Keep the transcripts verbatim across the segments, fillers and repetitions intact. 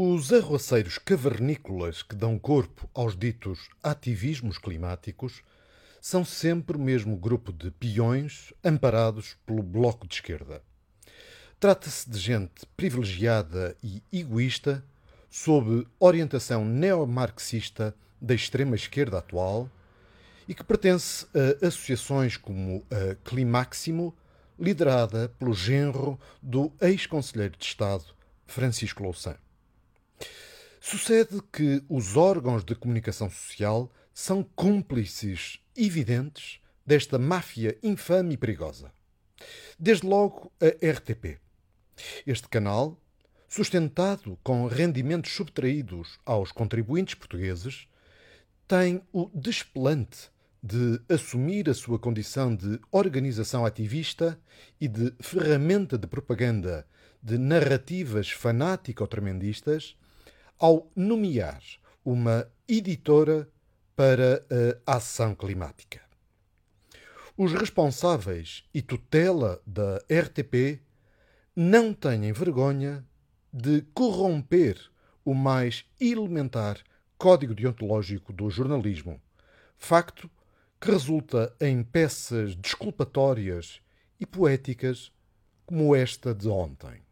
Os arroaceiros cavernícolas que dão corpo aos ditos ativismos climáticos são sempre o mesmo grupo de peões amparados pelo Bloco de Esquerda. Trata-se de gente privilegiada e egoísta sob orientação neomarxista da extrema-esquerda atual e que pertence a associações como a Climáximo, liderada pelo genro do ex-conselheiro de Estado Francisco Louçã. Sucede que os órgãos de comunicação social são cúmplices evidentes desta máfia infame e perigosa. Desde logo a R T P. Este canal, sustentado com rendimentos subtraídos aos contribuintes portugueses, tem o desplante de assumir a sua condição de organização ativista e de ferramenta de propaganda de narrativas fanático-tremendistas ao nomear uma editora para a ação climática. Os responsáveis e tutela da R T P não têm vergonha de corromper o mais elementar código deontológico do jornalismo, facto que resulta em peças desculpatórias e poéticas como esta de ontem.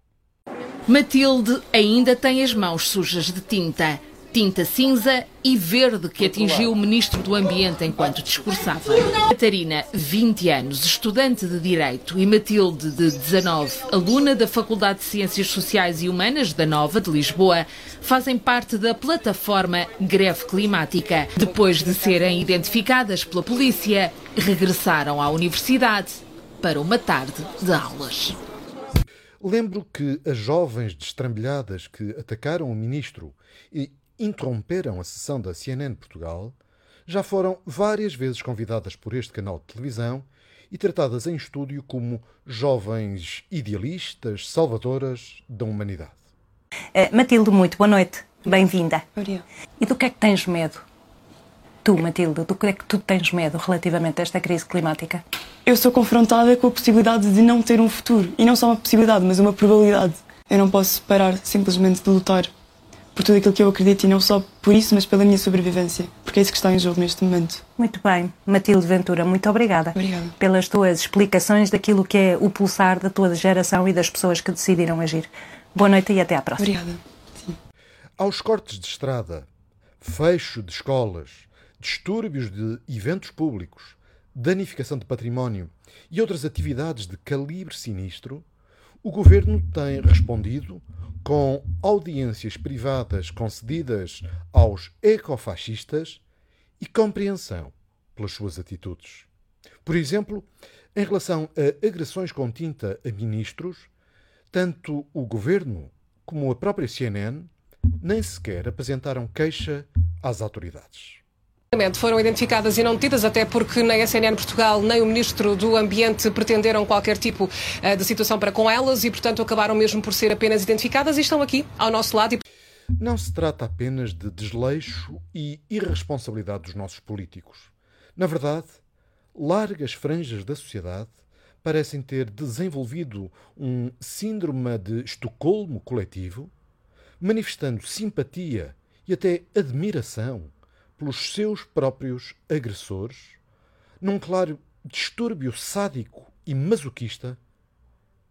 Matilde ainda tem as mãos sujas de tinta. Tinta cinza e verde que atingiu o ministro do Ambiente enquanto discursava. Catarina, vinte anos, estudante de Direito, e Matilde, de dezanove, aluna da Faculdade de Ciências Sociais e Humanas da Nova de Lisboa, fazem parte da plataforma Greve Climática. Depois de serem identificadas pela polícia, regressaram à universidade para uma tarde de aulas. Lembro que as jovens destrambilhadas que atacaram o ministro e interromperam a sessão da C N N Portugal já foram várias vezes convidadas por este canal de televisão e tratadas em estúdio como jovens idealistas, salvadoras da humanidade. Uh, Matilde, muito boa noite. Bem-vinda. Obrigada. E do que é que tens medo? Tu, Matilde, do que é que tu tens medo relativamente a esta crise climática? Eu sou confrontada com a possibilidade de não ter um futuro. E não só uma possibilidade, mas uma probabilidade. Eu não posso parar simplesmente de lutar por tudo aquilo que eu acredito e não só por isso, mas pela minha sobrevivência. Porque é isso que está em jogo neste momento. Muito bem. Matilde Ventura, muito obrigada. Obrigada. Pelas tuas explicações daquilo que é o pulsar da tua geração e das pessoas que decidiram agir. Boa noite e até à próxima. Obrigada. Sim. Aos cortes de estrada, fecho de escolas, distúrbios de eventos públicos, danificação de património e outras atividades de calibre sinistro, o governo tem respondido com audiências privadas concedidas aos ecofascistas e compreensão pelas suas atitudes. Por exemplo, em relação a agressões com tinta a ministros, tanto o governo como a própria C N N nem sequer apresentaram queixa às autoridades. Foram identificadas e não detidas, até porque nem a C N N Portugal nem o Ministro do Ambiente pretenderam qualquer tipo de situação para com elas e, portanto, acabaram mesmo por ser apenas identificadas e estão aqui, ao nosso lado. Não se trata apenas de desleixo e irresponsabilidade dos nossos políticos. Na verdade, largas franjas da sociedade parecem ter desenvolvido um síndrome de Estocolmo coletivo, manifestando simpatia e até admiração pelos seus próprios agressores, num claro distúrbio sádico e masoquista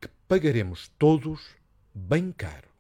que pagaremos todos bem caro.